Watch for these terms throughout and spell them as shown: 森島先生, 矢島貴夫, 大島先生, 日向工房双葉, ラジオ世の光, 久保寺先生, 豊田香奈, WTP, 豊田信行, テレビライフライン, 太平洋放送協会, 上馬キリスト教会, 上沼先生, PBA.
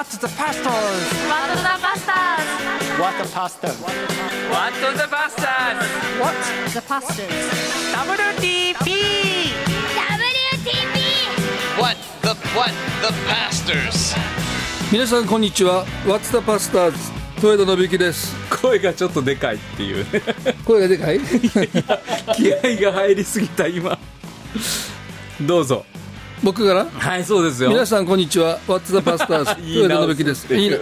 What the Pastors? What the Pastors? What the Pastors? What the Pastors? What the Pastors? WTP! WTP! What the Pastors? 皆さんこんにちは。 What the Pastors? 豊田信行です。声がちょっとでかいっていうね。声がでかい？いやいや、気合が入りすぎた今。どうぞ。僕から、はい、そうですよ。皆さんこんにちは、What's the Pastors 豊田信行です。いいな。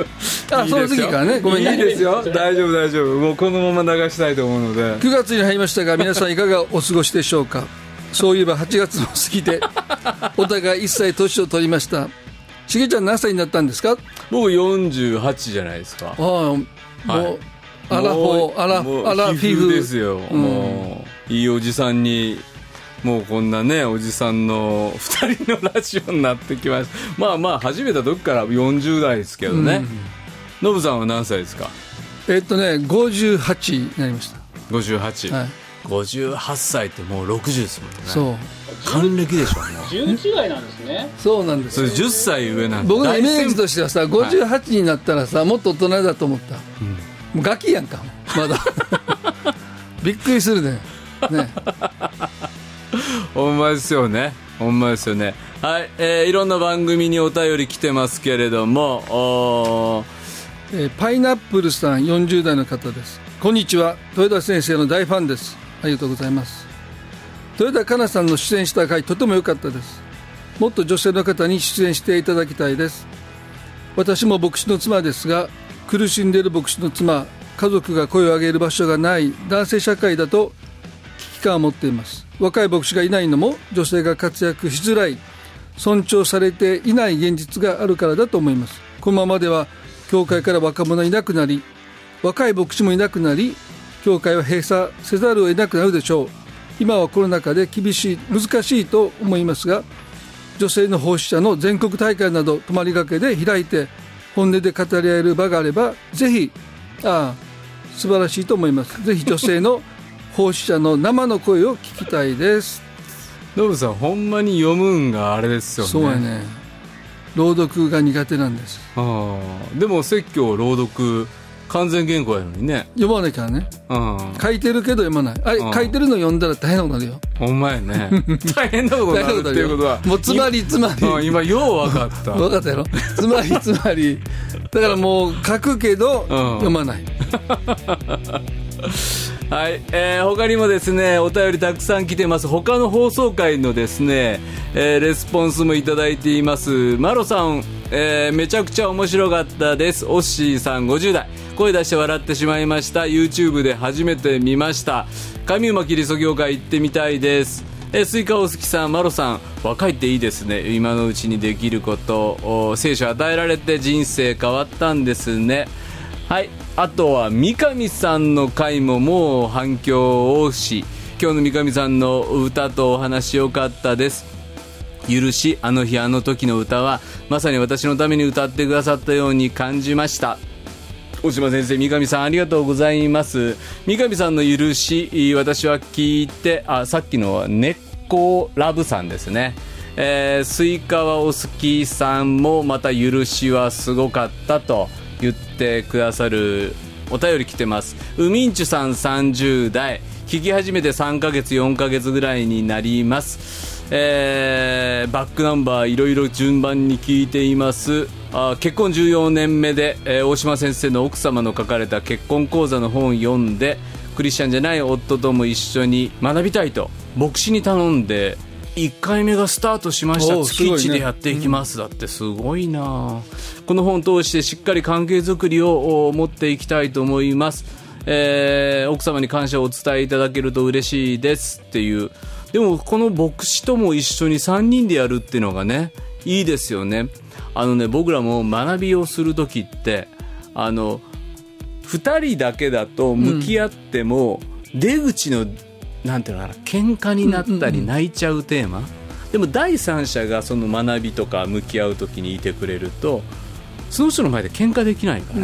あ、その次からね、ごめんね。いいですよ。大丈夫大丈夫。もうこのまま流したいと思うので。9月に入りましたが、皆さんいかがお過ごしでしょうか。そういえば8月も過ぎて、お互い一歳年を取りました。しげちゃん何歳になったんですか。僕48じゃないですか。ああ、もう、はい、アラフォー、アラフィフですよ。もういいおじさんに。もうこんなねおじさんの2人のラジオになってきました。まあまあ始めた時から40代ですけどね。ノブさんは何歳ですか。58になりました。58、はい、58歳ってもう60ですもんね。そう還暦でしょ。順違いなんですね。そうなんです、ね、それ10歳上なんで僕のイメージとしてはさ、58になったらさ、もっと大人だと思った、うん、もうガキやんかまだびっくりするね。ねほんまですよね。ほんまですよね。はい、いろんな番組にお便り来てますけれども、パイナップルさん40代の方です。こんにちは、豊田先生の大ファンです。ありがとうございます。豊田香奈さんの出演した回、とても良かったです。もっと女性の方に出演していただきたいです。私も牧師の妻ですが、苦しんでいる牧師の妻、家族が声を上げる場所がない男性社会だと危機感を持っています。若い牧師がいないのも、女性が活躍しづらい、尊重されていない現実があるからだと思います。このままでは教会から若者いなくなり、若い牧師もいなくなり、教会は閉鎖せざるを得なくなるでしょう。今はコロナ禍で厳しい、難しいと思いますが、女性の奉仕者の全国大会など泊まりがけで開いて本音で語り合える場があれば、ぜひ素晴らしいと思います。ぜひ女性の奉仕者の生の声を聞きたいです。ノブさんほんまに読むんがあれですよね。そうやね、朗読が苦手なんです。ああ、でも説教朗読完全原稿やのにね、読まなきゃね。書いてるけど読まない。あれ、書いてるの読んだら大変なことになるよ。ほんまやね大変なことになるっていうことはもうつまり今よう分かったやろつまりだからもう書くけど読まないはい、他にもですねお便りたくさん来てます。他の放送回のですね、レスポンスもいただいています。マロさん、めちゃくちゃ面白かったです。オッシーさん50代、声出して笑ってしまいました。 YouTube で初めて見ました。上馬キリスト教会行ってみたいです。スイカオスキさん、マロさん、若いっていいですね。今のうちにできること聖書与えられて人生変わったんですね。はい、あとは三上さんの回ももう反響をし、今日の三上さんの歌とお話良かったです。許し、あの日あの時の歌はまさに私のために歌ってくださったように感じました。大島先生、三上さんありがとうございます。三上さんの許し、私は聞いて、さっきのは根っこラブさんですね。スイカはお好きさんもまた許しはすごかったと言ってくださるお便り来てます。ウミンチュさん30代、聞き始めて3ヶ月4ヶ月ぐらいになります。バックナンバーいろいろ順番に聞いています。結婚14年目で、大島先生の奥様の書かれた結婚講座の本を読んで、クリスチャンじゃない夫とも一緒に学びたいと牧師に頼んで1回目がスタートしました。月1でやっていきます、ね、だってすごいな。この本を通してしっかり関係づくりを持っていきたいと思います。奥様に感謝をお伝えいただけると嬉しいですっていう。でもこの牧師とも一緒に3人でやるっていうのがね、いいですよね。僕らも学びをする時って2人だけだと向き合っても、出口のなんていうのかな、喧嘩になったり泣いちゃうテーマ、でも第三者がその学びとか向き合う時にいてくれると、その人の前で喧嘩できないから、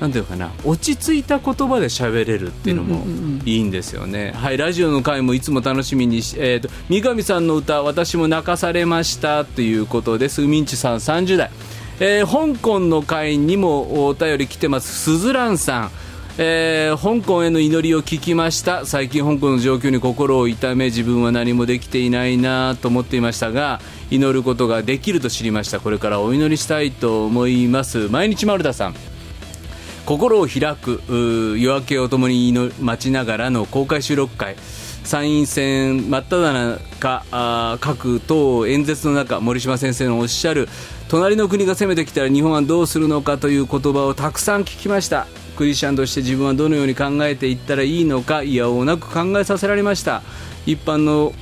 なんていうかな、落ち着いた言葉で喋れるっていうのもいいんですよね。はい、ラジオの回もいつも楽しみにし、三上さんの歌、私も泣かされましたということです。ウミンチュさん30代、香港の会にもお便り来てます。スズランさん、香港への祈りを聞きました。最近香港の状況に心を痛め、自分は何もできていないなと思っていましたが、祈ることができると知りました。これからお祈りしたいと思います。毎日丸田さん、心を開く、夜明けを共に待ちながらの公開収録会、参院選真っ只中、各党演説の中、森島先生のおっしゃる隣の国が攻めてきたら日本はどうするのかという言葉をたくさん聞きました。クリスチャンとして自分はどのように考えていったらいいのか、いやおうなく考えさせられました。一般の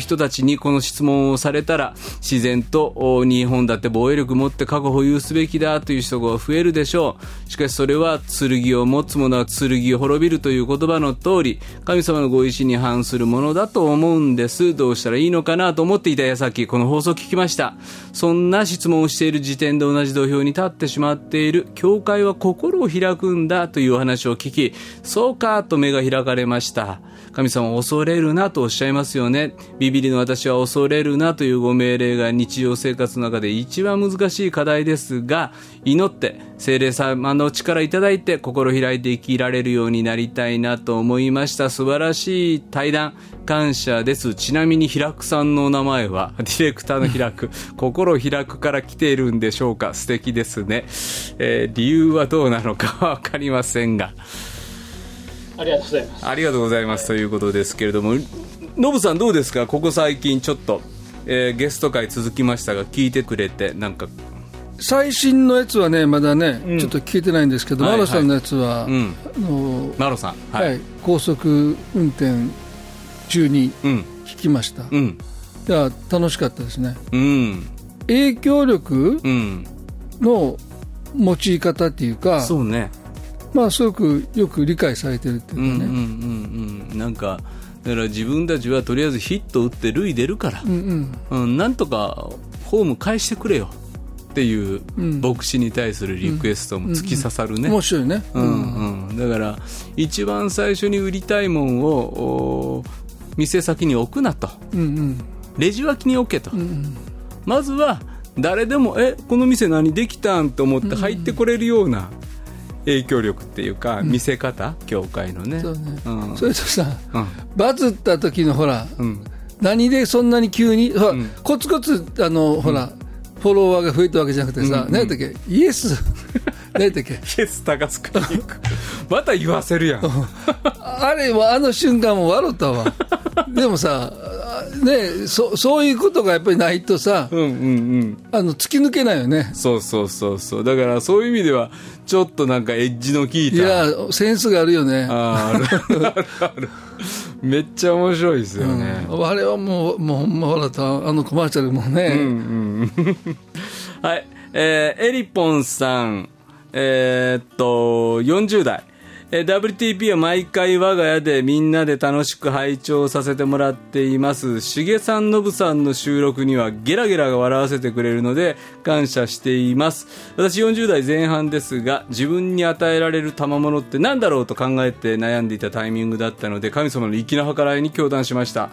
人たちにこの質問をされたら、自然と日本だって防衛力持って核保有すべきだという人が増えるでしょう。しかしそれは剣を持つ者は剣を滅びるという言葉の通り、神様のご意志に反するものだと思うんです。どうしたらいいのかなと思っていた矢先、この放送を聞きました。そんな質問をしている時点で同じ土俵に立ってしまっている。教会は心を開くんだというお話を聞き、そうかと目が開かれました。神様を恐れるなとおっしゃいますよね。ビビリの私は恐れるなというご命令が日常生活の中で一番難しい課題ですが、祈って聖霊様の力いただいて心開いて生きられるようになりたいなと思いました。素晴らしい対談感謝です。ちなみに平久さんのお名前はディレクターの平久心を開くから来ているんでしょうか。素敵ですね、理由はどうなのかわかりませんが、ありがとうございます。ありがとうございますということですけれども、ノブさんどうですか。ここ最近ちょっと、ゲスト会続きましたが、聞いてくれてなんか最新のやつはねまだね、ちょっと聞いてないんですけど、はいはい、マロさんのやつは、マロさん、はいはい、高速運転中に聞きました、いや楽しかったですね、影響力の用い方っていうか、そうね、すごくよく理解されてるっていうかね、なんかだから自分たちはとりあえずヒット打って塁出るから、なんとかホーム返してくれよっていう牧師に対するリクエストも突き刺さるね、面白いね、だから一番最初に売りたいもんを店先に置くなと、レジ脇に置けと、まずは誰でもこの店何できたんと思って入ってこれるような影響力っていうか見せ方、教会のね、 それとさ、バズった時のほら、何でそんなに急にほら、コツコツほら、フォロワーが増えたわけじゃなくてさ、何だっけイエス何だっけイエス高須かに行くまた言わせるやんあれはあの瞬間も笑ったわでもさね、そういうことがやっぱりないとさ、突き抜けないよね。そうだからそういう意味ではちょっとなんかエッジの効いた、いやセンスがあるよね。あるめっちゃ面白いですよね、あれはもうほんま笑った、あのコマーシャルもね、はい、エリポンさん、40代WTP は毎回我が家でみんなで楽しく拝聴させてもらっています。しげさんのぶさんの収録にはゲラゲラが笑わせてくれるので感謝しています。私40代前半ですが、自分に与えられる賜物って何だろうと考えて悩んでいたタイミングだったので、神様の粋な計らいに共感しました。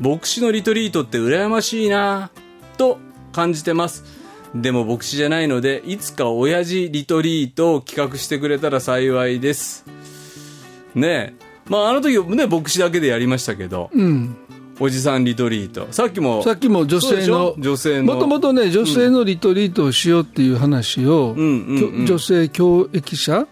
牧師のリトリートって羨ましいなと感じてます。でも牧師じゃないので、いつか親父リトリートを企画してくれたら幸いですね。あの時ね牧師だけでやりましたけど、おじさんリトリート、さっきも女性のもともとね女性のリトリートをしようっていう話を、女性教育者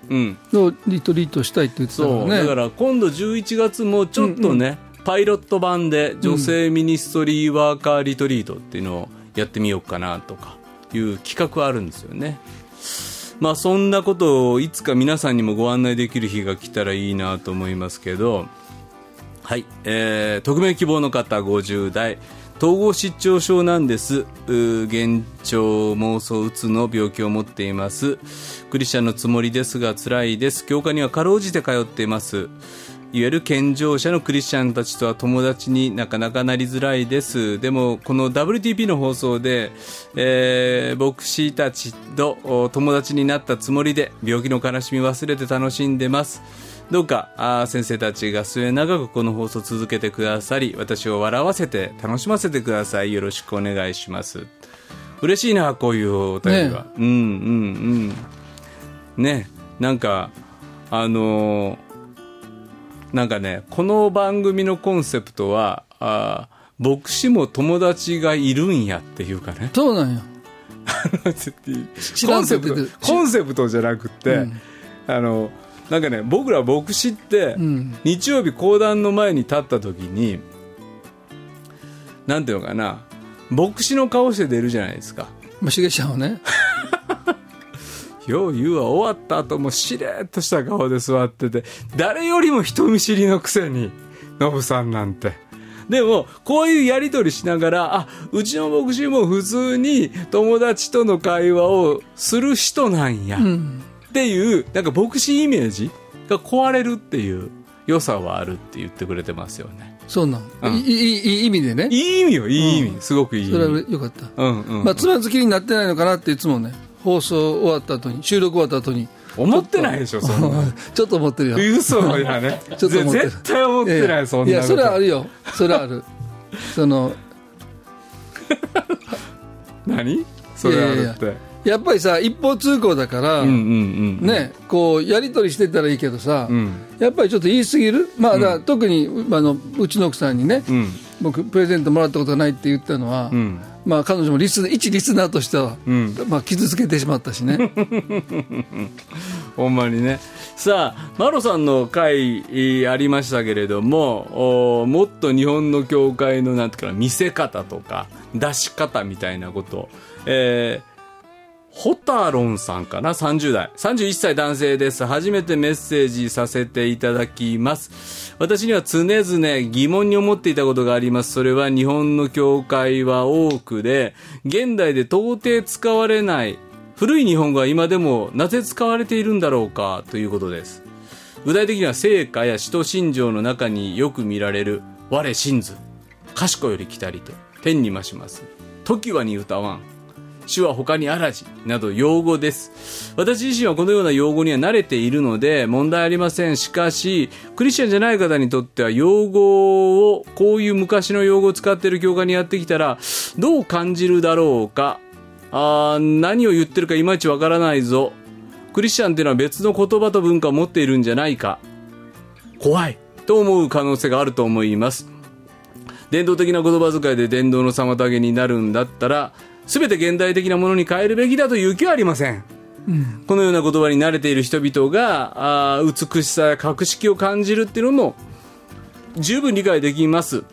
のリトリートしたいって言ってたのね。そうだから今度11月もちょっとね、パイロット版で女性ミニストリーワーカーリトリートっていうのをやってみようかなとかいう企画あるんですよね。そんなことをいつか皆さんにもご案内できる日が来たらいいなと思いますけど、はい、匿名希望の方50代統合失調症なんです。幻聴妄想うつの病気を持っています。クリスチャンのつもりですが辛いです。教会にはかろうじて通っています。いわゆる健常者のクリスチャンたちとは友達になかなかなりづらいです。でもこの WTP の放送で、牧師たちと友達になったつもりで病気の悲しみ忘れて楽しんでます。どうか先生たちが末永くこの放送続けてくださり、私を笑わせて楽しませてください。よろしくお願いします。嬉しいなこういうお便りは、ね、うんうんうんね、なんかなんかね、この番組のコンセプトは牧師も友達がいるんやっていうかね、そうなんやコンセプトじゃなくて、うん、なんかね、僕ら牧師って、うん、日曜日講談の前に立った時になんていうのかな、牧師の顔して出るじゃないですか、しげちゃんはねよう言うは終わった後もしれっとした顔で座ってて、誰よりも人見知りのくせにノブさんなんて、でもこういうやり取りしながら、あ、うちの牧師も普通に友達との会話をする人なんや、うん、っていう、なんか牧師イメージが壊れるっていう良さはあるって言ってくれてますよね。そうなん、うん、いい意味でね、いい意味よ、いい意味、うん、すごくいい意味、それはよかった、うんうんうん、まあ、つまずきになってないのかなっていつもね、放送終わった後に、収録終わった後に思ってないでしょそんなちょっと思ってるよ、嘘やねちょっと思ってる、絶対思ってない、そんなこと、いやそれはあるよ、それはあるその何それあるって、やっぱりさ一方通行だから、うんうんうんうん、ね、こうやり取りしてたらいいけどさ、うん、やっぱりちょっと言い過ぎる、まあ、だから特に、うん、うちの奥さんにね、うん、僕プレゼントもらったことがないって言ったのは、うん、まあ、彼女も一リスナーとしては、うん、まあ、傷つけてしまったしねほんまにね。さあ、マロさんの回ありましたけれども、もっと日本の教会のなんていうか見せ方とか出し方みたいなこと、ホタロンさんかな、30代31歳男性です。初めてメッセージさせていただきます。私には常々疑問に思っていたことがあります。それは日本の教会は多くで、現代で到底使われない古い日本語は今でもなぜ使われているんだろうかということです。具体的には聖歌や使徒信条の中によく見られる我信ず、賢より来たりと天にまします、時はに歌わん、主は他にあらじなど用語です。私自身はこのような用語には慣れているので問題ありません。しかしクリスチャンじゃない方にとっては用語を、こういう昔の用語を使っている教会にやってきたらどう感じるだろうか、何を言ってるかいまいちわからないぞ、クリスチャンというのは別の言葉と文化を持っているんじゃないか、怖いと思う可能性があると思います。伝統的な言葉遣いで伝道の妨げになるんだったら全て現代的なものに変えるべきだという気はありません、うん、このような言葉に慣れている人々が美しさや格式を感じるっていうのも十分理解できます。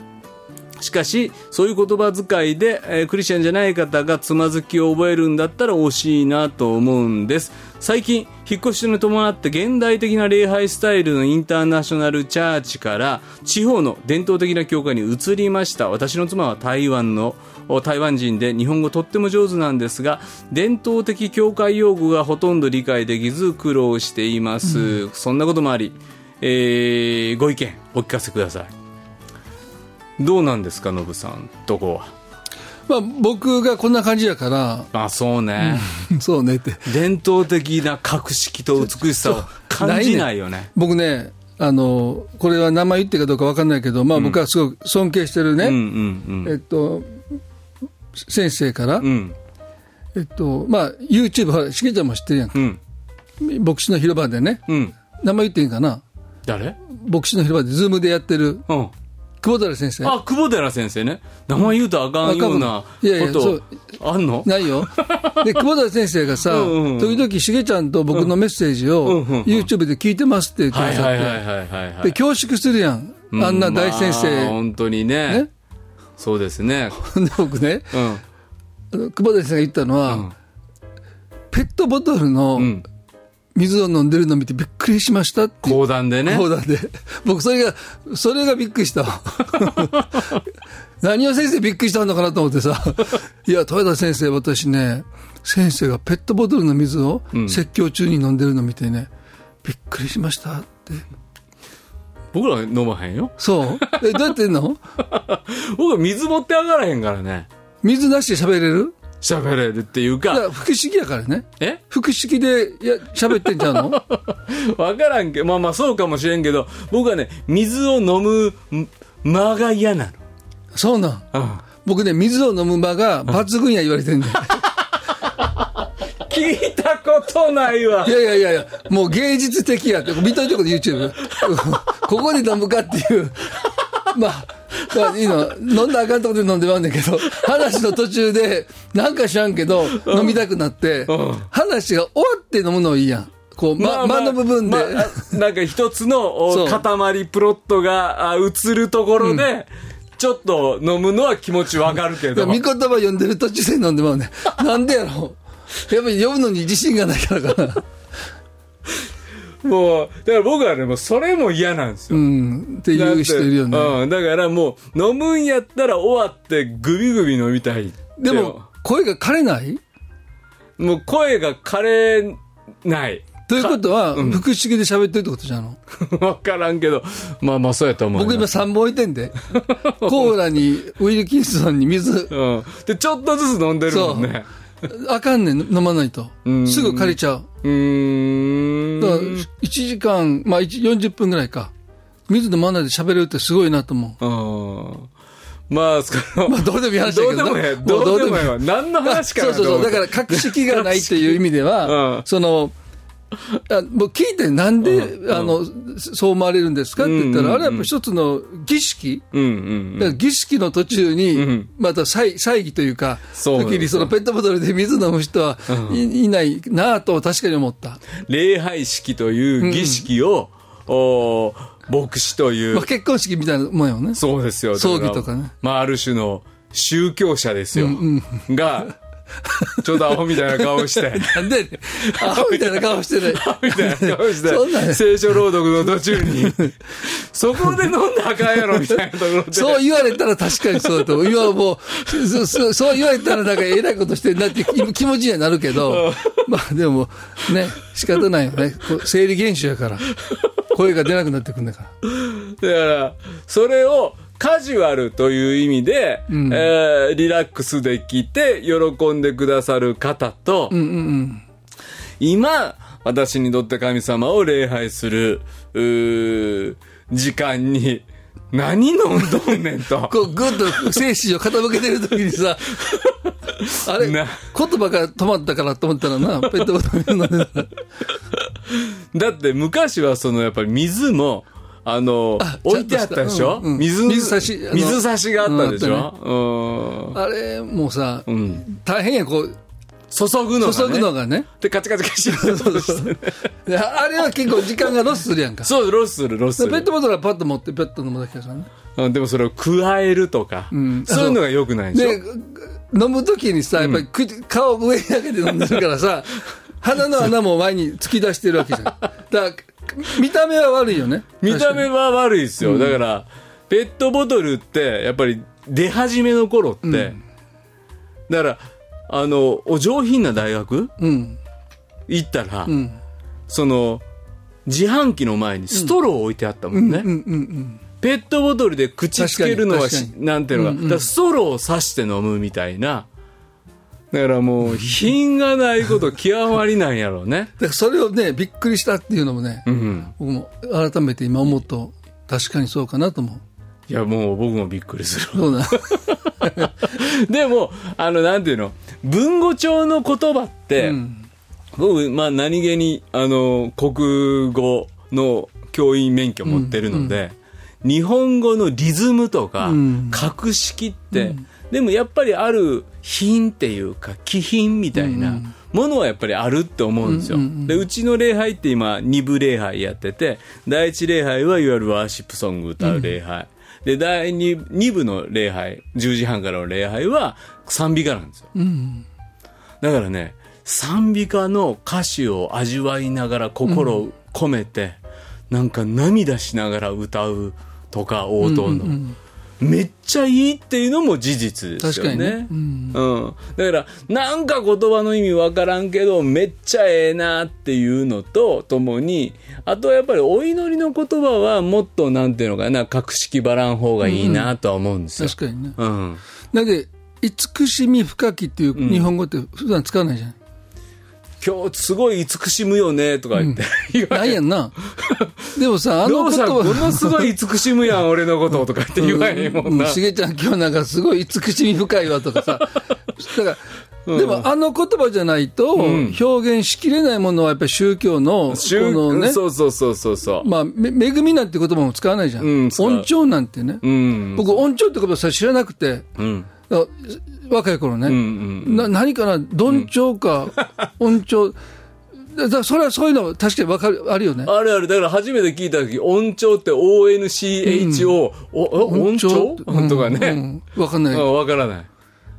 しかしそういう言葉遣いで、クリスチャンじゃない方がつまずきを覚えるんだったら惜しいなと思うんです。最近引っ越しに伴って現代的な礼拝スタイルのインターナショナルチャーチから地方の伝統的な教会に移りました。私の妻は台湾人で日本語とっても上手なんですが、伝統的教会用語がほとんど理解できず苦労しています、うん、そんなこともあり、ご意見お聞かせください。どうなんですかノブさんとこは、まあ、僕がこんな感じやから、あ、そうね、うん、そうねって、伝統的な格式と美しさを感じないよ ね僕ね、これは名前言ってるかどうか分かんないけど、まあ、僕はすごく尊敬してるね、うんうんうん、先生から、うん、まあ、YouTube しげちゃんも知ってるやんか、うん、牧師の広場でね、うん、名前言っていいかな、誰、牧師の広場で Zoom でやってる、うん、久保寺先生、あ、久保寺先生ね、名前言うとあかんようなことあんの、ないよで久保寺先生がさ、うんうんうん、時々しげちゃんと僕のメッセージを YouTube で聞いてますって言ってくださって、恐縮するやん、あんな大先生、まあ、本当に ねそうですねで僕ね、うん、久保田先生が言ったのは、うん、ペットボトルの水を飲んでるの見てびっくりしましたって講談でね、講談で僕それがびっくりした何を先生びっくりしたのかなと思ってさいや豊田先生、私ね、先生がペットボトルの水を説教中に飲んでるの見てね、びっくりしましたって。僕らは飲まへんよ。そう。え、どうやってんの僕は水持って上がらへんからね。水なしで喋れる？喋れるっていうか。腹式やからね。え？腹式で喋ってんちゃうの？わからんけど、まあまあそうかもしれんけど、僕はね、水を飲む間が嫌なの。そうなん。うん、僕ね、水を飲む場が抜群や言われてるんだよ。聞いたことないわ。いやいやいやいや、もう芸術的やって見といてこの YouTube ここで飲むかっていうまあまあいいの、飲んだらあかんとこで飲んでまんねんけど、話の途中でなんか知らんけど飲みたくなって、うん、話が終わって飲むのいいやん、こう、まあまあ、間の部分で、まあ、なんか一つの塊プロットが映るところで、うん、ちょっと飲むのは気持ちわかるけど、見言葉読んでる途中で飲んでまうねん。なんでやろう、やっぱり読むのに自信がないからかな。もうだから僕はね、もうそれも嫌なんですよ、うん、っていう人いるよね、うん、だからもう飲むんやったら終わってグビグビ飲みたい。でも声が枯れない、もう声が枯れないということは、うん、腹式で喋ってるってことじゃんの。分からんけど、まあまあそうやと思う。僕今3本置いてんでコーラにウィルキンソンに水、うん、でちょっとずつ飲んでるもんね。あかんねん、飲まないとすぐ枯れちゃう。だから1時間、まあ、40分ぐらいか水飲まないで喋れるってすごいなと思う。まあ、まあどうでもいい話だけど、どうでもいいわ、何の話かな。そうそうそう、だから格式がないという意味では、うん、そのもう聞いてなんで、うん、そう思われるんですかって言ったら、うんうんうん、あれはやっぱ一つの儀式、うんうんうん、だから儀式の途中に、うん、また祭儀というか、時にそのペットボトルで水飲む人は いないなぁと確かに思った。礼拝式という儀式を、うん、牧師という、まあ、結婚式みたいなもんよね。そうですよ。葬儀とかね。まあある種の宗教者ですよ、うんうん、が。ちょっとアホみたいな顔してなんで、ね、アホみたいな顔してね、アホみたいな顔して、ね、聖書朗読の途中にそこで飲んだらあかんやろみたいなところでそう言われたら確かにそうだと思う。今もうそう言われたらなんかえらいことしてるなって気持ちにはなるけどまあでもね、仕方ないよね、生理現象やから声が出なくなってくるんだから。だからそれをカジュアルという意味で、うん、リラックスできて喜んでくださる方と、うんうんうん、今私にとって神様を礼拝する時間に何飲んどんねんとこうぐっと精神を傾けてる時にさあれ言葉が止まったからと思ったらな、ペットボトル飲んでたらだって昔はそのやっぱり水も置いてあったでしょ、うんうん、水差しがあったでしょ、あれもうさ、うん、大変や、こう注ぐのがねでカチカチカチそうあれは結構時間がロスするやんか。そう、ロスする。ペットボトルはパッと持ってペット飲むだけだからね、うん、でもそれを加えるとか、うん、そういうのが良くないでしょ。で飲むときにさ、やっぱり、うん、顔上に上げて飲んでるからさ鼻の穴も前に突き出してるわけじゃん。だから見た目は悪いよね。見た目は悪いですよ、うん、だからペットボトルってやっぱり出始めの頃って、うん、だからお上品な大学、うん、行ったら、うん、その自販機の前にストロー置いてあったもんね、うんうんうんうん、ペットボトルで口つけるのはなんていうのか、うんうん、だからストローを刺して飲むみたいな。だからもう品がないこと極まりなんやろうね。だからそれをね、びっくりしたっていうのもね、うんうん、僕も改めて今思うと確かにそうかなと思う。いやもう僕もびっくりする。そうなでもなんていうの、文語帳の言葉って、うん、僕、まあ、何気に国語の教員免許持ってるので、うんうん、日本語のリズムとか、うん、格式って、うん、でもやっぱりある品っていうか気品みたいなものはやっぱりあるって思うんですよ、うんうんうん、でうちの礼拝って今2部礼拝やってて、第1礼拝はいわゆるワーシップソング歌う礼拝、うん、で第 2部の礼拝、10時半からの礼拝は賛美歌なんですよ、うんうん、だからね、賛美歌の歌詞を味わいながら心を込めて、うん、なんか涙しながら歌うとか応答の、うんうんうん、めっちゃいいっていうのも事実ですよね。確かにね、うんうん、だからなんか言葉の意味わからんけどめっちゃええなっていうのとともに、あとはやっぱりお祈りの言葉はもっとなんていうのかな、格式ばらん方がいいなとは思うんですよ、うん、確かにね、うん、なんで慈しみ深きっていう日本語って普段使わないじゃない、今日すごい慈しむよねとか言って、うん、ないやんな。でもさ、あのことはものすごい慈しむやん俺のこととかって言わへんもんな。しげちゃん今日なんかすごい慈しみ深いわとかさ。だからでもあの言葉じゃないと表現しきれないものはやっぱり宗教のこのね、そうそうそうそうそう、まあ恵みなんて言葉も使わないじゃん。恩寵なんてね、僕恩寵って言葉さ知らなくて、若い頃ね、何かな、どんちょうか恩寵。だからそれはそういうのは確かに分かる、あるよね。あるある。だから初めて聞いた時、音調って ONCHO、音調とかね、分かんない。分からない。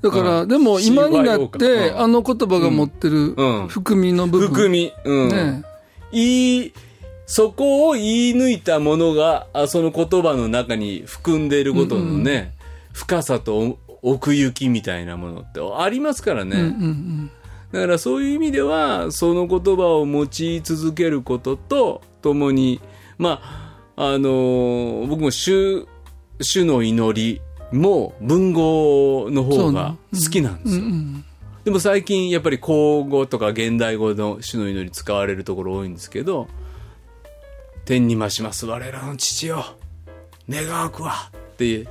だから、でも今になって、あの言葉が持ってる含みの部分。含み。うん。そこを言い抜いたものが、その言葉の中に含んでいることのね、深さと奥行きみたいなものってありますからね。だからそういう意味では、その言葉を持ち続けることとともに、まあ、僕も主の祈り、もう文語の方が好きなんですよ。でも最近やっぱり口語とか現代語の主の祈り使われるところ多いんですけど、天にまします我らの父よ願わくはっていう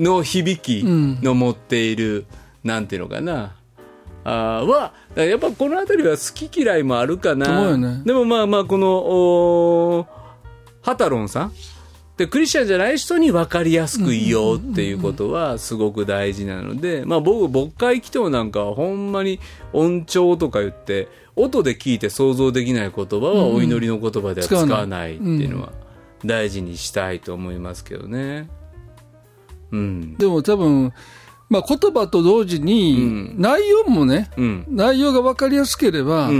の響きの持っている、なんていうのかな、やっぱこの辺りは好き嫌いもあるかな、ね、でもまあまあこのハタロンさんでクリスチャンじゃない人に分かりやすく言いようっていうことはすごく大事なので、まあ僕牧会祈祷なんかはほんまに音調とか言って音で聞いて想像できない言葉はお祈りの言葉では使わないっていうのは大事にしたいと思いますけどね。でも多分、まあ、言葉と同時に内容もね、内容が分かりやすければ、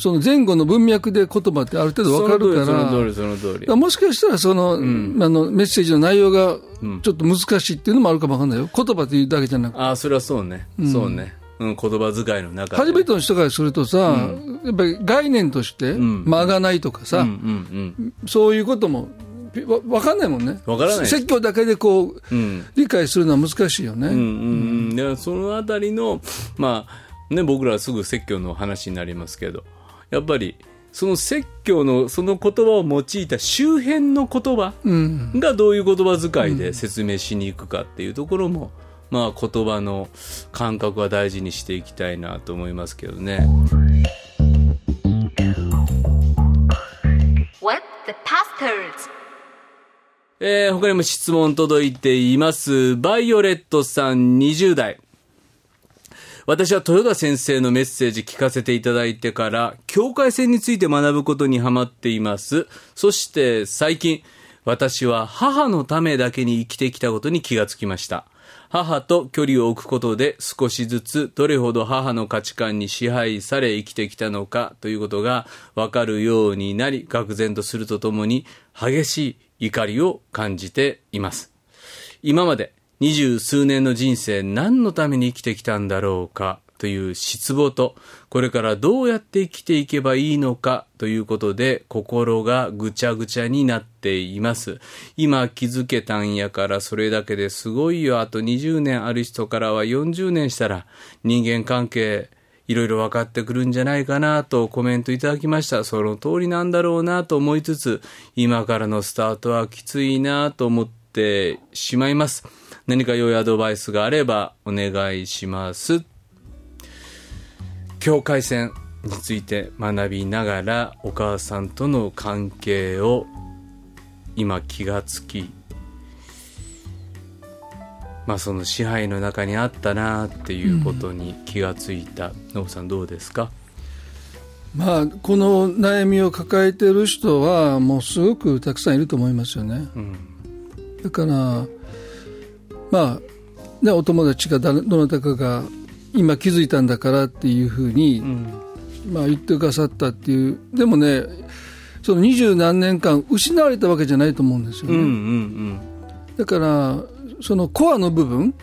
その前後の文脈で言葉ってある程度わかるから、その通りその通りその通り。もしかしたらその、メッセージの内容がちょっと難しいっていうのもあるかもわかんないよ。言葉というだけじゃなくて。ああ、それはそうね。そうね。言葉遣いの中で。初めての人からするとさ、やっぱり概念として間がないとかさ、そういうこともわかんないもんね。わからない。説教だけでこう、理解するのは難しいよね。だからそのあたりのまあね、僕らはすぐ説教の話になりますけど。やっぱりその説教のその言葉を用いた周辺の言葉がどういう言葉遣いで説明しに行くかっていうところも、まあ言葉の感覚は大事にしていきたいなと思いますけどね。他にも質問届いています。バイオレットさん20代。私は豊田先生のメッセージ聞かせていただいてから境界線について学ぶことにハマっています。そして最近私は母のためだけに生きてきたことに気がつきました。母と距離を置くことで少しずつどれほど母の価値観に支配され生きてきたのかということがわかるようになり、愕然とするとともに激しい怒りを感じています。今まで20数年の人生、何のために生きてきたんだろうかという失望と、これからどうやって生きていけばいいのかということで心がぐちゃぐちゃになっています。今気づけたんやからそれだけですごいよ。あと20年ある人からは40年したら人間関係いろいろ分かってくるんじゃないかなとコメントいただきました。その通りなんだろうなと思いつつ、今からのスタートはきついなと思ってしまいます。何か良いアドバイスがあればお願いします。境界線について学びながらお母さんとの関係を今気がつき、まあその支配の中にあったなっていうことに気がついた。ノブさんどうですか？まあこの悩みを抱えている人はもうすごくたくさんいると思いますよね。だから。まあね、お友達がどなたかが今気づいたんだからっていうふうに、言ってくださったっていう。でもね、その20何年間失われたわけじゃないと思うんですよね。だからそのコアの部分、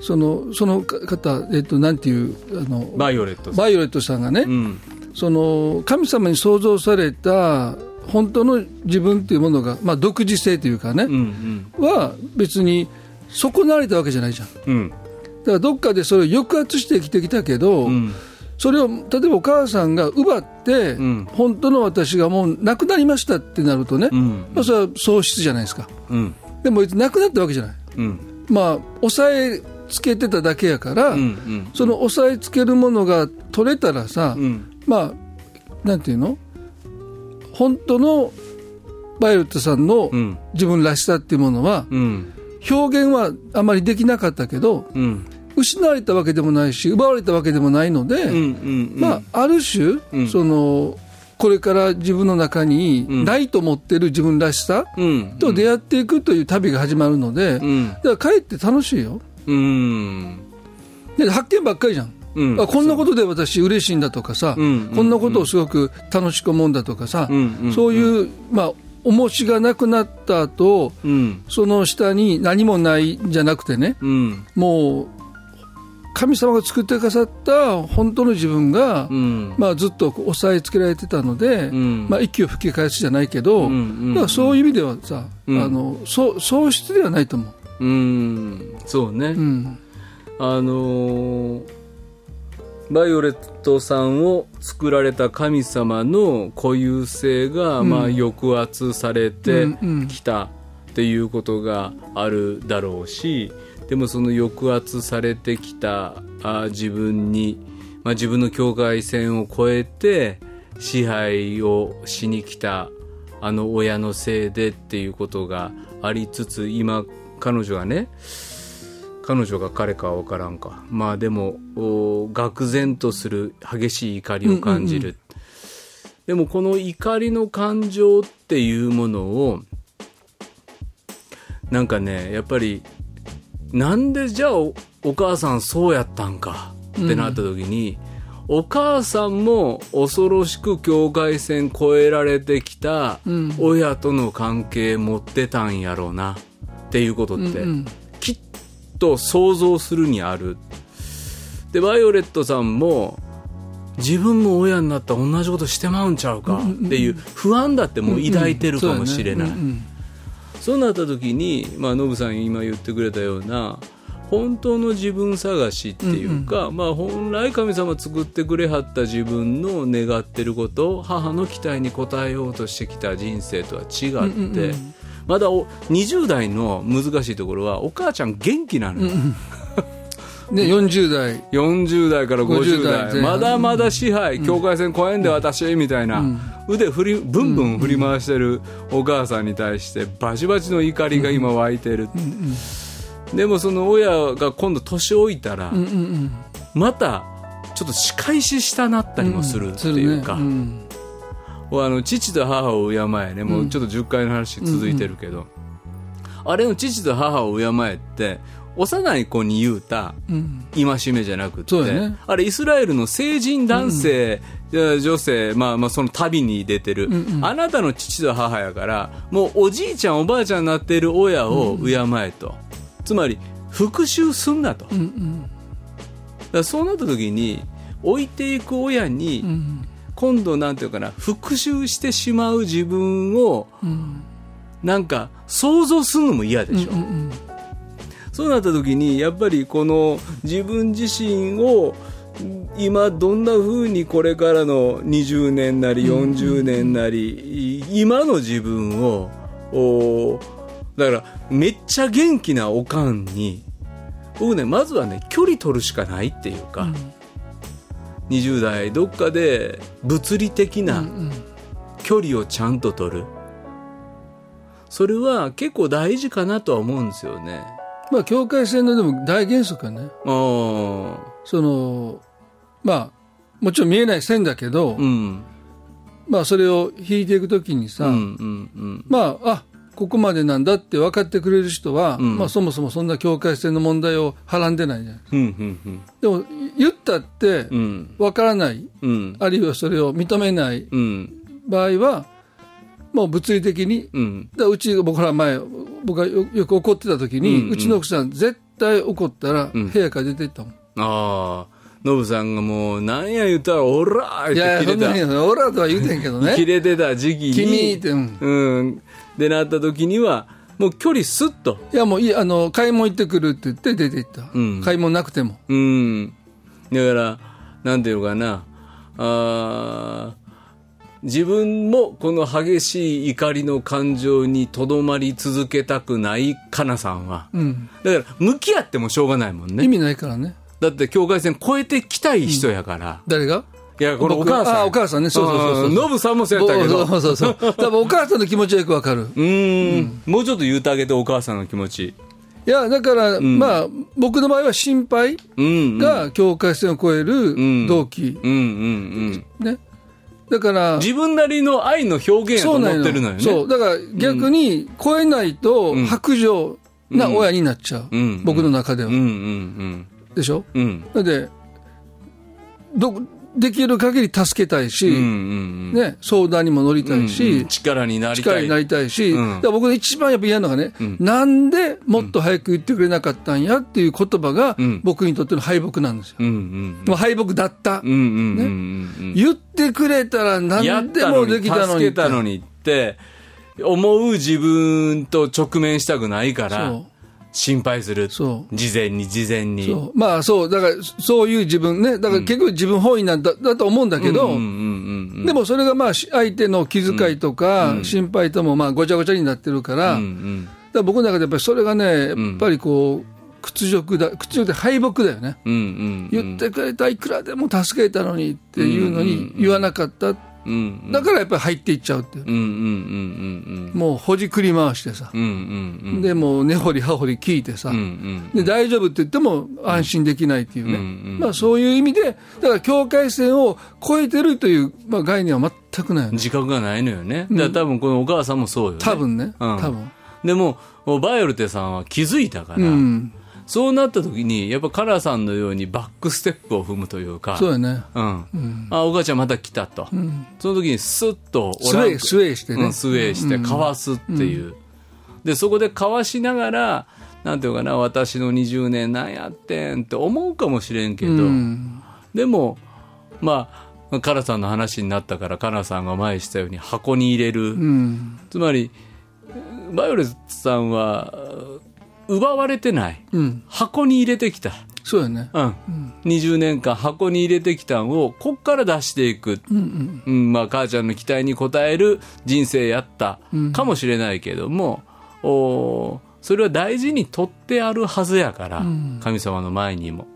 その方、なんていうバイオレットさんがね、その神様に創造された本当の自分っていうものが、まあ、独自性というかね、は別に損なわれたわけじゃないじゃん。だからどっかでそれを抑圧して生きてきたけど、それを例えばお母さんが奪って、うん、本当の私がもう亡くなりましたってなるとね、うんまあ、それは喪失じゃないですか、うん、でも亡くなったわけじゃない、うんまあ、抑えつけてただけやから、うんうん、その抑えつけるものが取れたらさ、うん、まあなんていうの本当のヴァイオレットさんの自分らしさっていうものは、うん、表現はあまりできなかったけど、うん、失われたわけでもないし奪われたわけでもないので、うんうんうんまあ、ある種、うん、そのこれから自分の中にないと思っている自分らしさと出会っていくという旅が始まるので、うん、だから帰って楽しいよ、うん、で発見ばっかりじゃん、うん、こんなことで私嬉しいんだとかさ、うんうん、こんなことをすごく楽しく思うんだとかさ、うんうん、そういう、まあ、重しがなくなった後、うん、その下に何もないんじゃなくてね、うん、もう神様が作ってくださった本当の自分が、うんまあ、ずっと押さえつけられてたので、うんまあ、息を吹き返すじゃないけど、うんうん、だからそういう意味ではさ、うん、喪失ではないと思う。そうね、うん、ヴァイオレットさんを作られた神様の固有性が、うんまあ、抑圧されてきたっていうことがあるだろうし、でもその抑圧されてきた自分に、まあ、自分の境界線を越えて支配をしに来たあの親のせいでっていうことがありつつ、今彼女がね、彼女が彼かは分からんか、まあでも愕然とする激しい怒りを感じる、うんうんうん、でもこの怒りの感情っていうものをなんかね、やっぱりなんでじゃあ お母さんそうやったんかってなった時に、うん、お母さんも恐ろしく境界線越えられてきた親との関係持ってたんやろうなっていうことって、うんうん、きっと想像するにある。でヴァイオレットさんも自分も親になったら同じことしてまうんちゃうかっていう不安だってもう抱いてるかもしれない、うんうんうん、そうなった時に、まあ、ノブさん今言ってくれたような本当の自分探しっていうか、うんうんまあ、本来神様作ってくれはった自分の願ってること、母の期待に応えようとしてきた人生とは違って、うんうんうん、まだ20代の難しいところはお母ちゃん元気なのよ、うんうんね、40代から50代まだまだ支配、うん、境界線越えんで私みたいな、うん、腕ブンブン振り回してるお母さんに対してバチバチの怒りが今湧いてる、うんうんうん、でもその親が今度年老いたら、うんうん、またちょっと仕返ししたなったりもするっていうか、うんうん父と母を敬えね、もうちょっと10回の話続いてるけど、うんうん、あれの父と母を敬えって幼い子に言うた戒めじゃなくて、うんね、あれイスラエルの成人男性、うん、女性、まあ、まあその旅に出てる、うんうん、あなたの父と母やからもうおじいちゃんおばあちゃんになっている親を敬えと、うん、つまり復讐すんなと、うんうん、だからそうなった時に置いていく親に、うん今度なんていうかな、復讐してしまう自分を、うん、なんか想像するのも嫌でしょ、うんうんうん、そうなった時にやっぱりこの自分自身を今どんな風にこれからの20年なり40年なり、うんうん、今の自分をだからめっちゃ元気なおかんに僕ね、まずはね距離取るしかないっていうか、うん20代どっかで物理的な距離をちゃんと取る、それは結構大事かなとは思うんですよね。まあ境界線のでも大原則はね、そのまあもちろん見えない線だけど、うん、まあそれを引いていくときにさ、うんうんうん、まあここまでなんだって分かってくれる人は、うんまあ、そもそもそんな境界線の問題をはらんでないじゃないですか、うんうんうん、でも言ったって分からない、うん、あるいはそれを認めない場合は、うん、もう物理的に、うん、だうち僕ら前僕が よく怒ってた時に、うんうん、うちの奥さん絶対怒ったら部屋から出ていったもん、うん、ああノブさんがもうなんや言ったらオラーって切れた、いやそんなオラーとは言うてんけどね切れてた時期に君って、うんうん、でなった時にはもう距離スッと、いやもう買い物行ってくるって言って出て行った、うん、買い物なくても、うん、だからなんていうのかな、自分もこの激しい怒りの感情にとどまり続けたくないかなさんは、うん、だから向き合ってもしょうがないもんね。意味ないからね。だって境界線越えてきたい人やから、うん、誰がいやこのお母さん、あお母さんね、そうそうそうそう、ノブさんもそうやったけど、そうそうそうそう多分お母さんの気持ちはよくわかる。うん、もうちょっと言うてあげてお母さんの気持ち。いやだから、うん、まあ僕の場合は心配が境界線を越える動機、うんうんうんね、だから自分なりの愛の表現を持ってるのよね。そうだから逆に越えないと薄情な親になっちゃう、うんうん、僕の中では、うんうんうん、でしょ、うん、なのでできる限り助けたいし、うんうんうんね、相談にも乗りたいし、うんうん、力になりたいし、うん、だから僕の一番やっぱ嫌なのがね、うん、なんでもっと早く言ってくれなかったんやっていう言葉が僕にとっての敗北なんですよ、うんうんうん、敗北だった、うんうんうんね、言ってくれたら何でもできたのに助けたのにって思う自分と直面したくないから心配する。そう事前にそう、まあそうだからそういう自分ね、だから結局自分本位なん だと思うんだけど、でもそれがまあ相手の気遣いとか心配ともまあごちゃごちゃになってるから、うんうん、だから僕の中でやっぱりそれがね、やっぱりこう屈辱で敗北だよね、うんうんうん、言ってくれたいくらでも助けたのにっていうのに言わなかった、うんうん、だからやっぱり入っていっちゃうっていう、うんうんうんうん、もうほじくり回してさ、うんうんうん、でもう根掘り葉掘り聞いてさ、うんうんうん、で大丈夫って言っても安心できないっていうね、うんうんまあ、そういう意味でだから境界線を越えてるという、まあ、概念は全くないよね。自覚がないのよね。だから多分このお母さんもそうよね、多分ね、うん、多分でもバイオルテさんは気づいたから、うん、そうなった時にやっぱカラさんのようにバックステップを踏むというか、そうやね、うんうん、あお母ちゃんまた来たと、うん、その時にスッとスウェイしてね、うん、スウェイしてかわすっていう、うん、でそこでかわしながらなんていうかな、私の20年なんやってんって思うかもしれんけど、うん、でもまあカラさんの話になったからカラさんが前したように箱に入れる、うん、つまりバイオレットさんは奪われてない、うん、箱に入れてきた。そうやね、うんうん、20年間箱に入れてきたのをこっから出していく、うんうんうんまあ、母ちゃんの期待に応える人生やったかもしれないけども、うん、それは大事に取ってあるはずやから、うん、神様の前にも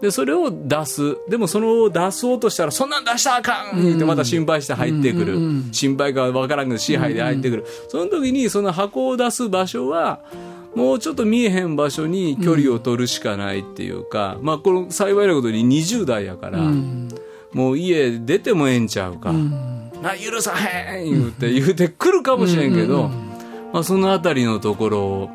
でそれを出す。でもその出そうとしたらそんなん出したらあかんってまた心配して入ってくる、うんうんうん、心配か分からんけど支配で入ってくる、うんうん、その時にその箱を出す場所はもうちょっと見えへん場所に距離を取るしかないっていうか、うんまあ、この幸いなことに20代やから、うん、もう家出てもええんちゃうか、うん、な許さへん言うてくるかもしれんけど、うんうんまあ、そのあたりのところを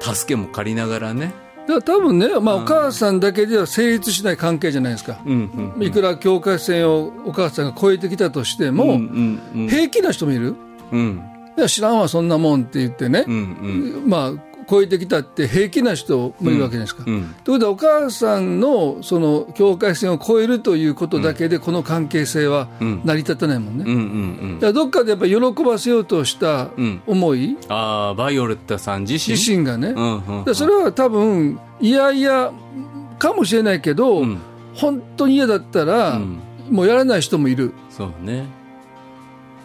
助けも借りながらね。だから多分ね、まあ、お母さんだけでは成立しない関係じゃないですか、うんうんうん、いくら境界線をお母さんが越えてきたとしても、うんうんうん、平気な人もいる、うん、いや知らんわそんなもんって言ってね、うんうんまあ、越えてきたって平気な人もいるわけじゃないですか、うんうん、ということでお母さんのその境界線を越えるということだけでこの関係性は成り立たないもんね、うんうんうん、だからどっかでやっぱり喜ばせようとした思い、うん、あバイオレットさん自身がね、うんうんうん、だそれは多分いやいやかもしれないけど、うん、本当に嫌だったら、うん、もうやらない人もいる。そうね、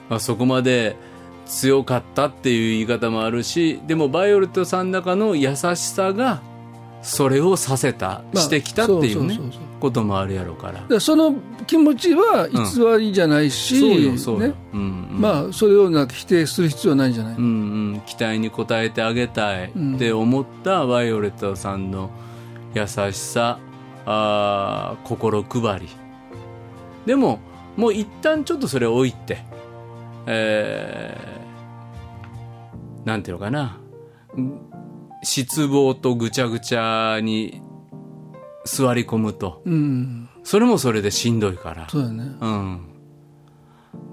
まあ、そこまで強かったっていう言い方もあるし、でもバイオレットさんの中の優しさがそれをさせた、まあ、してきたっていうね、そうこともあるやろうから、だからその気持ちは偽りじゃないし、うん、そうよ、ねうんうん、まあそれをなんか否定する必要はないんじゃない、うんうん、期待に応えてあげたいって思ったバイオレットさんの優しさ、心配り、でももう一旦ちょっとそれを置いて、なんていうのかな、失望とぐちゃぐちゃに座り込むと、うん、それもそれでしんどいから、そうだね、うん、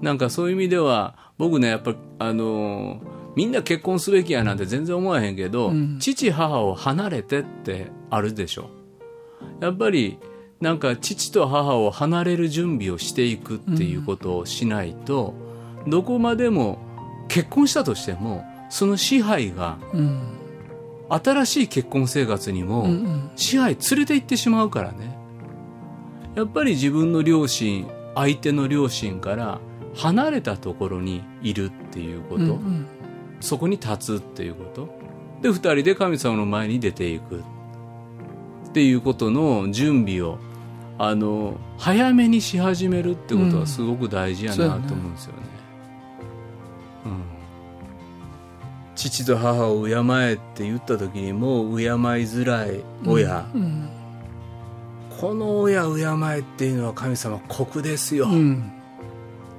なんかそういう意味では僕ねやっぱり、みんな結婚すべきやなんて全然思わへんけど、うん、父母を離れてってあるでしょ。やっぱりなんか父と母を離れる準備をしていくっていうことをしないと、うん、どこまでも結婚したとしてもその支配が、うん、新しい結婚生活にも支配連れて行ってしまうからね、やっぱり自分の両親、相手の両親から離れたところにいるっていうこと、うんうん、そこに立つっていうことで、2人で神様の前に出ていくっていうことの準備を早めにし始めるってことはすごく大事やなと思うんですよね、うんうん、父と母を敬えって言った時にもう敬いづらい親、うんうん、この親敬えっていうのは神様酷ですよ、うん、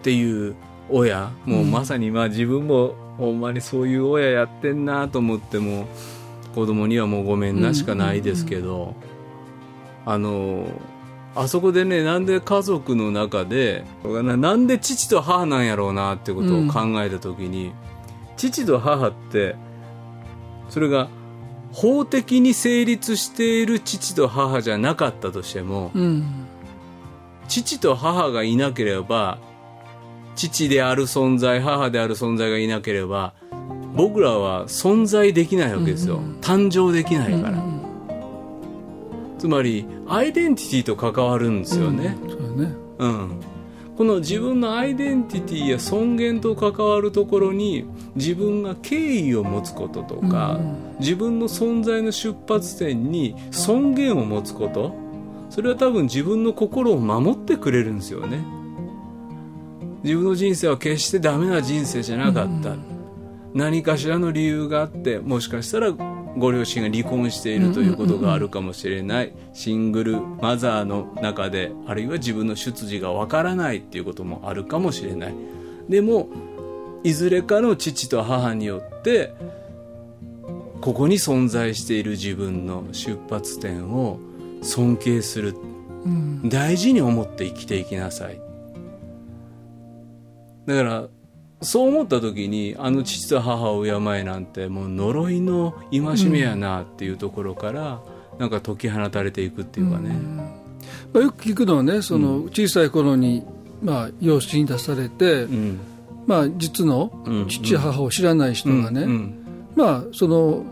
っていう親、もうまさに自分もほんまにそういう親やってんなと思っても子供にはもうごめんなしかないですけど、うんうんうん、あそこでね、なんで家族の中でなんで父と母なんやろうなってことを考えたときに、うん、父と母ってそれが法的に成立している父と母じゃなかったとしても、うん、父と母がいなければ、父である存在、母である存在がいなければ僕らは存在できないわけですよ、うんうん、誕生できないから、うんうん、つまりアイデンティティと関わるんですよね、うん、そうね、うん、この自分のアイデンティティや尊厳と関わるところに自分が敬意を持つこととか、うん、自分の存在の出発点に尊厳を持つこと、それは多分自分の心を守ってくれるんですよね。自分の人生は決してダメな人生じゃなかった、うん、何かしらの理由があって、もしかしたらご両親が離婚しているということがあるかもしれない、うんうんうん、シングルマザーの中で、あるいは自分の出自がわからないっていうこともあるかもしれない。でもいずれかの父と母によってここに存在している自分の出発点を尊敬する、うん、大事に思って生きていきなさい。だからそう思った時に父と母を敬えなんてもう呪いの戒めやなっていうところから、うん、なんか解き放たれていくっていうかね、うん、よく聞くのはね、その小さい頃に、養子に出されて、うん、実の父母を知らない人がね、うんうん、その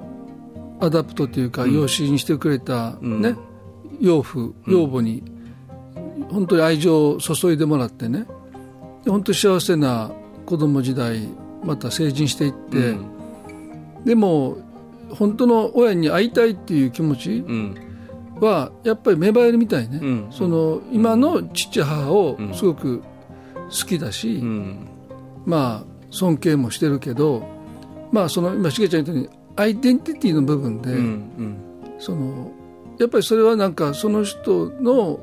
アダプトというか、養子にしてくれた、ね、養父養母に本当に愛情を注いでもらってね、本当に幸せな子供時代、また成人していって、うん、でも本当の親に会いたいっていう気持ちはやっぱり芽生えるみたいね、うん、その今の父母をすごく好きだし、うん、尊敬もしてるけど、その今しげちゃん言ったようにアイデンティティの部分で、うんうん、やっぱりそれはなんかその人の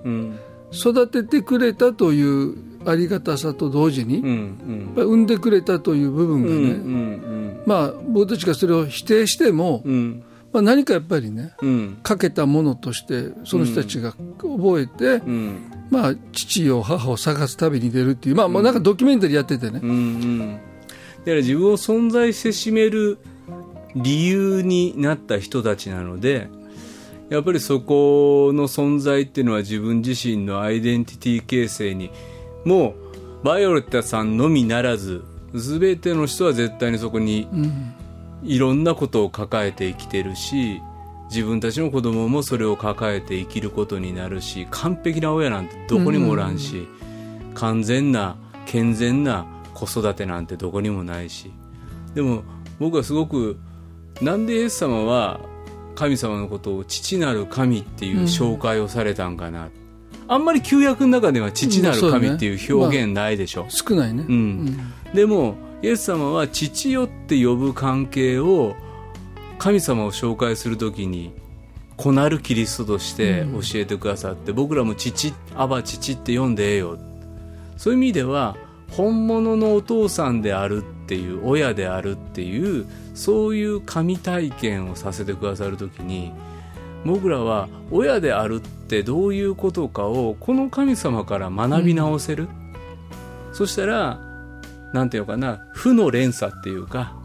育ててくれたというありがたさと同時に、うんうん、やっぱ産んでくれたという部分がね、うんうんうん、僕たちがそれを否定しても、うん、何かやっぱりね、うん、かけたものとしてその人たちが覚えて、うん、父を母を探す旅に出るっていう、なんかドキュメンタリーやっててね、うんうん、だから自分を存在せしめる理由になった人たちなので、やっぱりそこの存在っていうのは自分自身のアイデンティティ形成に、もうバイオレッタさんのみならず全ての人は絶対にそこにいろんなことを抱えて生きてるし、自分たちの子供もそれを抱えて生きることになるし、完璧な親なんてどこにもおらんし、完全な健全な子育てなんてどこにもないし、でも僕はすごく、なんでイエス様は神様のことを父なる神っていう紹介をされたんかな、あんまり旧約の中では父なる神っていう表現ないでしょ、少ないね、うん、でもイエス様は父よって呼ぶ関係を神様を紹介するときに子なるキリストとして教えてくださって、うん、僕らも父、アバ父って呼んでええよ。そういう意味では本物のお父さんであるっていう、親であるっていう、そういう神体験をさせてくださるときに、僕らは親であるってどういうことかをこの神様から学び直せる、うん、そしたらなんていうかな、負の連鎖っていうか、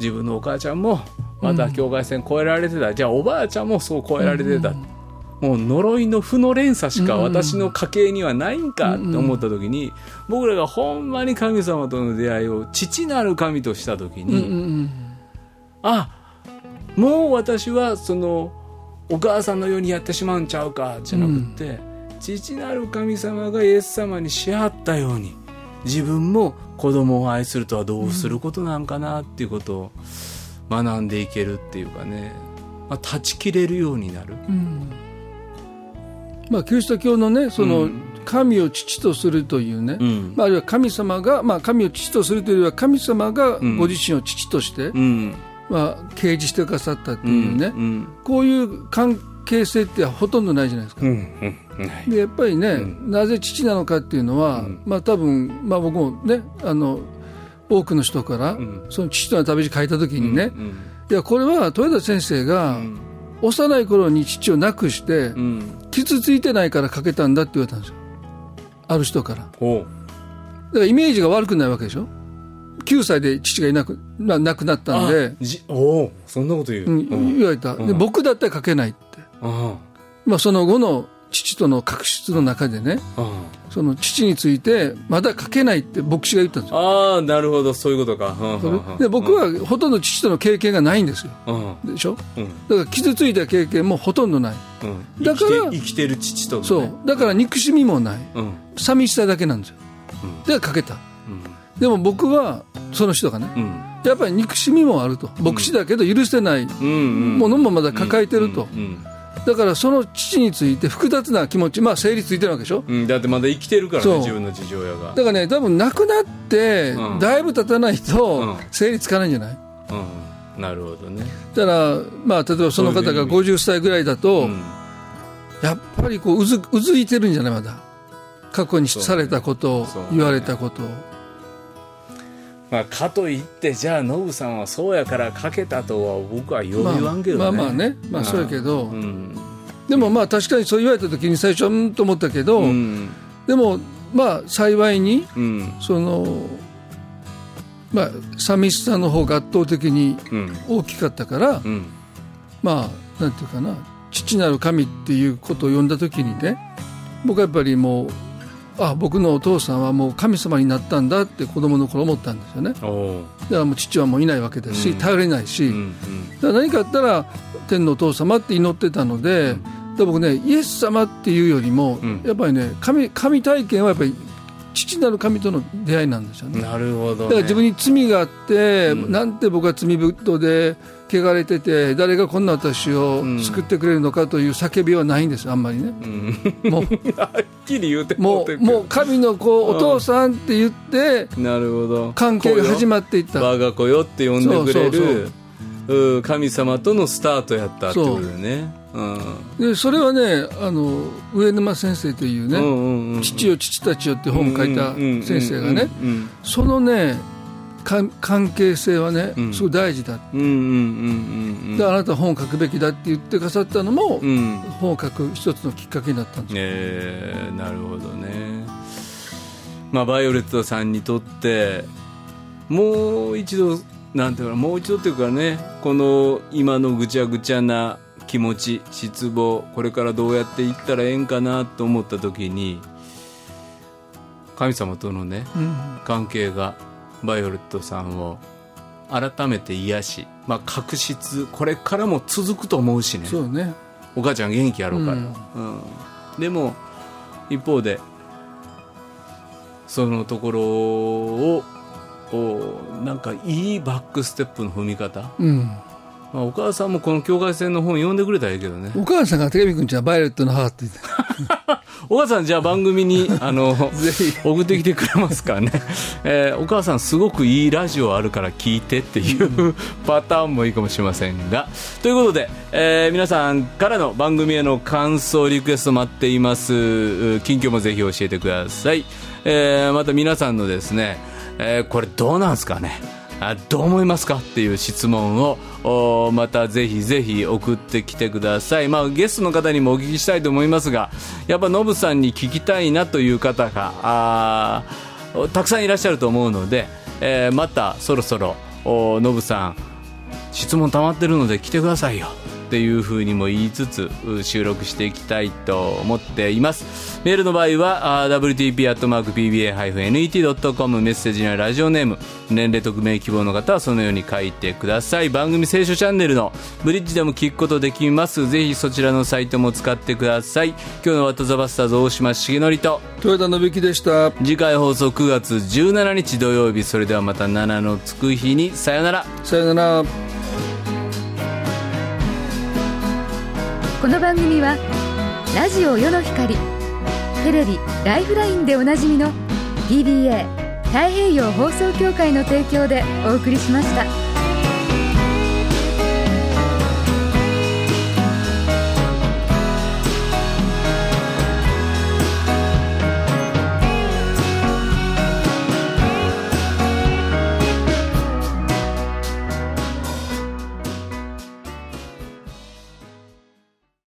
自分のお母ちゃんもまた境界線越えられてた、うん、じゃあおばあちゃんもそう越えられてた、うん、もう呪いの負の連鎖しか私の家系にはないんかって思った時に、うん、僕らがほんまに神様との出会いを父なる神とした時に、うんうん、もう私はそのお母さんのようにやってしまうんちゃうかじゃなくて、父なる神様がイエス様にしはったように、自分も子供を愛するとはどうすることなんかなっていうことを学んでいけるっていうかね、まあ、断ち切れるようになる、うん、まあ、キリスト教のね、その、神を父とするというね、まあ、あるいは神様が、まあ、神を父とするというよりは神様がご自身を父として、まあ、掲示してくださったというね、こういう関係性ってほとんどないじゃないですか、でやっぱりね、なぜ父なのかっていうのは、まあ、多分、まあ、僕もね、あの多くの人から、その父との旅路書いた時にね、いやこれは豊田先生が、幼い頃に父を亡くして、傷ついてないから書けたんだって言われたんですよ、ある人から。だからイメージが悪くないわけでしょ。9歳で父が亡くなったんで、そんなこと言う、言われた。で、僕だったら書けないって。まあ、その後の父との確執の中でね、その父についてまだ書けないって牧師が言ったんですよ。なるほど、そういうことか。で、僕はほとんど父との経験がないんですよ。でしょ、だから傷ついた経験もほとんどない。だから生きてる父との、ね、そうだから憎しみもない、寂しさだけなんですよ。だから書けた。でも僕はその人がね、やっぱり憎しみもあると、牧師だけど許せないものもまだ抱えてると。だからその父について複雑な気持ち、まあ、整理ついてるわけでしょ、だってまだ生きてるからね、自分の父親が。だからね、多分亡くなってだいぶ経たないと整理つかないんじゃない、なるほどね。だから、まあ、例えばその方が50歳ぐらいだと、やっぱりこう うずいてるんじゃない、まだ過去にされたことを、言われたことを。まあ、かといってじゃあノブさんはそうやからかけたとは僕は言わんけどね、まあね、まあそうやけど、でもまあ確かにそう言われた時に最初はと思ったけど、でもまあ幸いに、そのまあ寂しさの方が圧倒的に大きかったから、まあなんていうかな、父なる神っていうことを呼んだ時にね、僕はやっぱりもう、僕のお父さんはもう神様になったんだって子供の頃思ったんですよね。だからもう父はもういないわけですし、頼れないし、だから何かあったら天のお父様って祈ってたので、僕ね、イエス様っていうよりも、やっぱりね、 神体験はやっぱり父なる神との出会いなんですよね。なるほど、ね、だから自分に罪があって、なんて僕は罪人で汚れてて、誰がこんな私を救ってくれるのかという叫びはないんです、あんまりね、もうはっきり言うてもう神の子、お父さんって言って、なるほど、関係が始まっていった、我が子よって呼んでくれる、神様とのスタートやったってことだよね。でそれはね、上沼先生というね、父よ父たちよって本を書いた先生がね、そのね関係性はね、すごい大事だって、であなたは本を書くべきだって言ってくださったのも、本を書く一つのきっかけになったんです、なるほどね。まあ、バイオレットさんにとってもう一度なんていうか、もう一度というかね、この今のぐちゃぐちゃな気持ち、失望、これからどうやっていったらええんかなと思った時に、神様とのね、関係がバイオレットさんを改めて癒し、まあ、確執これからも続くと思うしね、そうね、お母ちゃん元気やろうから、でも一方でそのところをなんかいいバックステップの踏み方、まあ、お母さんもこの境界線の本読んでくれたらいいけどね。お母さんが手紙くんちはバイオレットの母って言ってお母さんじゃあ番組に送ってきてくれますかね、お母さんすごくいいラジオあるから聞いてっていうパターンもいいかもしれませんが、ということで、皆さんからの番組への感想リクエスト待っています。近況もぜひ教えてください。また皆さんのですね、これどうなんですかね、どう思いますかっていう質問をまたぜひぜひ送ってきてください。まあ、ゲストの方にもお聞きしたいと思いますが、やっぱノブさんに聞きたいなという方がたくさんいらっしゃると思うので、またそろそろノブさん質問溜まってるので来てくださいよ。っていうふうにも言いつつ収録していきたいと思っています。メールの場合は wtp@pba-net.com、 メッセージにはラジオネーム、年齢、匿名希望の方はそのように書いてください。番組聖書チャンネルのブリッジでも聞くことできます。ぜひそちらのサイトも使ってください。今日のワットザバスターズ、大島重則と豊田信行でした。次回放送9月17日土曜日。それではまた7のつく日に、さよなら。さよなら。この番組はラジオ世の光、テレビライフラインでおなじみの PBA 太平洋放送協会の提供でお送りしました。